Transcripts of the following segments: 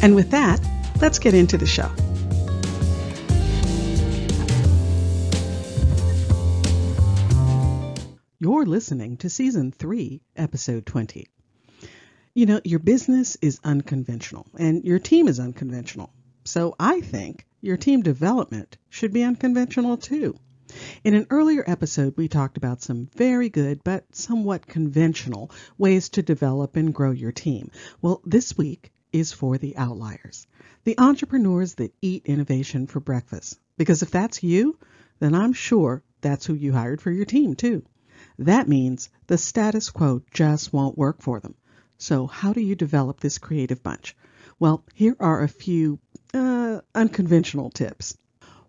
And with that, let's get into the show. You're listening to Season 3, Episode 20. You know, your business is unconventional and your team is unconventional. So I think your team development should be unconventional too. In an earlier episode, we talked about some very good but somewhat conventional ways to develop and grow your team. Well, this week is for the outliers, the entrepreneurs that eat innovation for breakfast. Because if that's you, then I'm sure that's who you hired for your team too. That means the status quo just won't work for them. So how do you develop this creative bunch? Well, here are a few unconventional tips.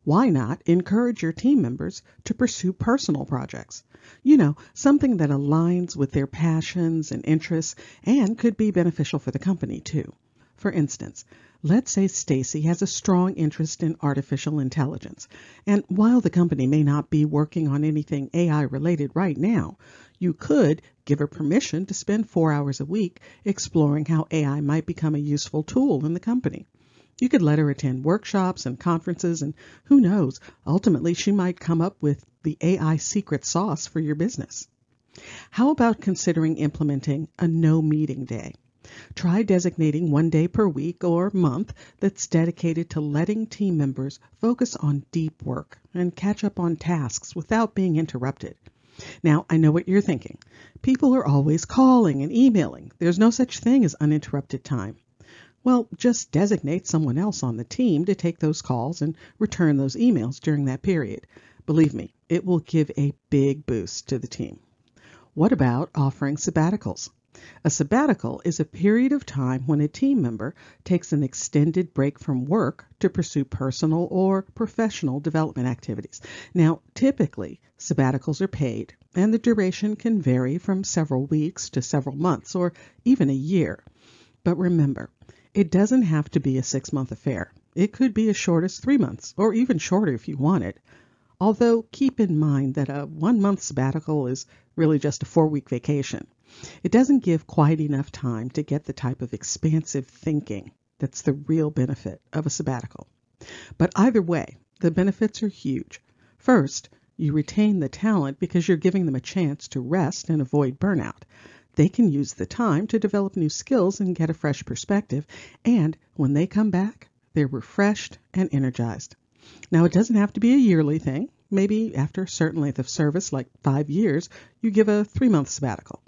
Why not encourage your team members to pursue personal projects? You know, something that aligns with their passions and interests and could be beneficial for the company too. For instance, let's say Stacy has a strong interest in artificial intelligence. And while the company may not be working on anything AI related right now, you could give her permission to spend 4 hours a week exploring how AI might become a useful tool in the company. You could let her attend workshops and conferences, and who knows, ultimately she might come up with the AI secret sauce for your business. How about considering implementing a no-meeting day? Try designating one day per week or month that's dedicated to letting team members focus on deep work and catch up on tasks without being interrupted. Now, I know what you're thinking. People are always calling and emailing. There's no such thing as uninterrupted time. Well, just designate someone else on the team to take those calls and return those emails during that period. Believe me, it will give a big boost to the team. What about offering sabbaticals? A sabbatical is a period of time when a team member takes an extended break from work to pursue personal or professional development activities. Now, typically, sabbaticals are paid, and the duration can vary from several weeks to several months or even a year. But remember, it doesn't have to be a 6-month affair. It could be as short as 3 months, or even shorter if you want it. Although keep in mind that a 1-month sabbatical is really just a 4-week vacation. It doesn't give quite enough time to get the type of expansive thinking that's the real benefit of a sabbatical. But either way, the benefits are huge. First, you retain the talent because you're giving them a chance to rest and avoid burnout. They can use the time to develop new skills and get a fresh perspective, and when they come back, they're refreshed and energized. Now, it doesn't have to be a yearly thing. Maybe after a certain length of service, like 5 years, you give a 3-month sabbatical.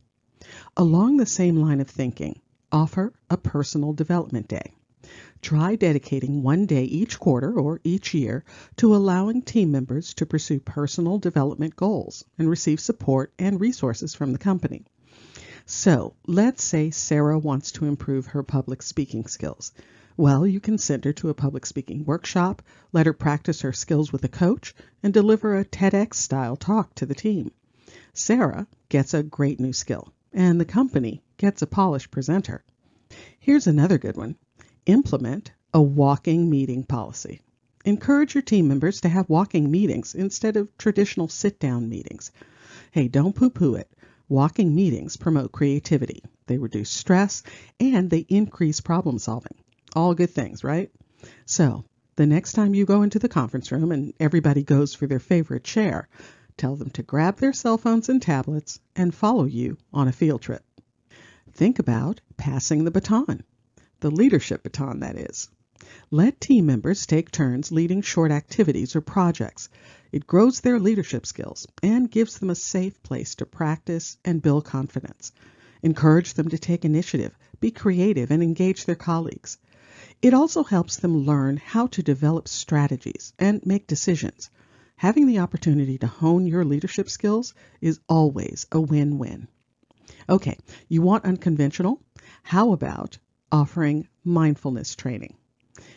Along the same line of thinking, offer a personal development day. Try dedicating one day each quarter or each year to allowing team members to pursue personal development goals and receive support and resources from the company. So let's say Sarah wants to improve her public speaking skills. Well, you can send her to a public speaking workshop, let her practice her skills with a coach, and deliver a TEDx-style talk to the team. Sarah gets a great new skill, and the company gets a polished presenter. Here's another good one. Implement a walking meeting policy. Encourage your team members to have walking meetings instead of traditional sit-down meetings. Hey, don't poo-poo it. Walking meetings promote creativity, they reduce stress, and they increase problem solving. All good things, right? So the next time you go into the conference room and everybody goes for their favorite chair, tell them to grab their cell phones and tablets and follow you on a field trip. Think about passing the baton, the leadership baton, that is. Let team members take turns leading short activities or projects. It grows their leadership skills and gives them a safe place to practice and build confidence. Encourage them to take initiative, be creative, and engage their colleagues. It also helps them learn how to develop strategies and make decisions. Having the opportunity to hone your leadership skills is always a win-win. Okay, you want unconventional? How about offering mindfulness training?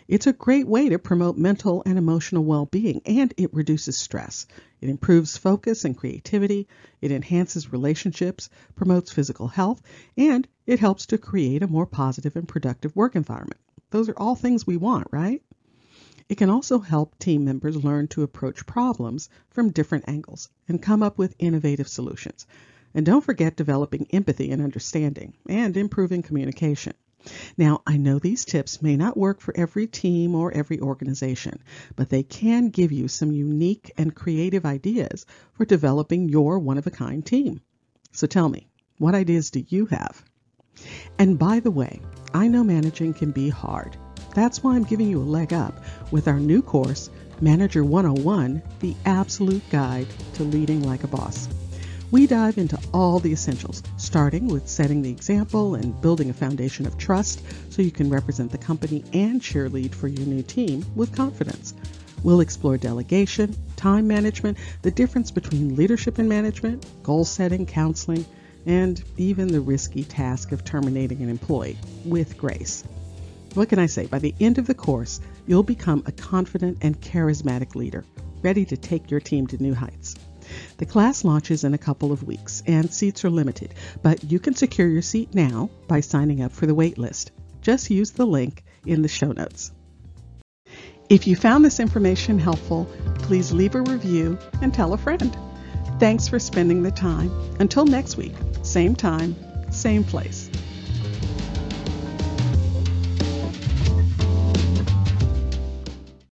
It's a great way to promote mental and emotional well-being, and it reduces stress. It improves focus and creativity, it enhances relationships, promotes physical health, and it helps to create a more positive and productive work environment. Those are all things we want, right? It can also help team members learn to approach problems from different angles and come up with innovative solutions. And don't forget developing empathy and understanding and improving communication. Now, I know these tips may not work for every team or every organization, but they can give you some unique and creative ideas for developing your one-of-a-kind team. So tell me, what ideas do you have? And by the way, I know managing can be hard. That's why I'm giving you a leg up with our new course, Manager 101: The Absolute Guide to Leading Like a Boss. We dive into all the essentials, starting with setting the example and building a foundation of trust so you can represent the company and cheerlead for your new team with confidence. We'll explore delegation, time management, the difference between leadership and management, goal setting, counseling, and even the risky task of terminating an employee with grace. What can I say? By the end of the course, you'll become a confident and charismatic leader, ready to take your team to new heights. The class launches in a couple of weeks, and seats are limited, but you can secure your seat now by signing up for the wait list. Just use the link in the show notes. If you found this information helpful, please leave a review and tell a friend. Thanks for spending the time. Until next week, same time, same place.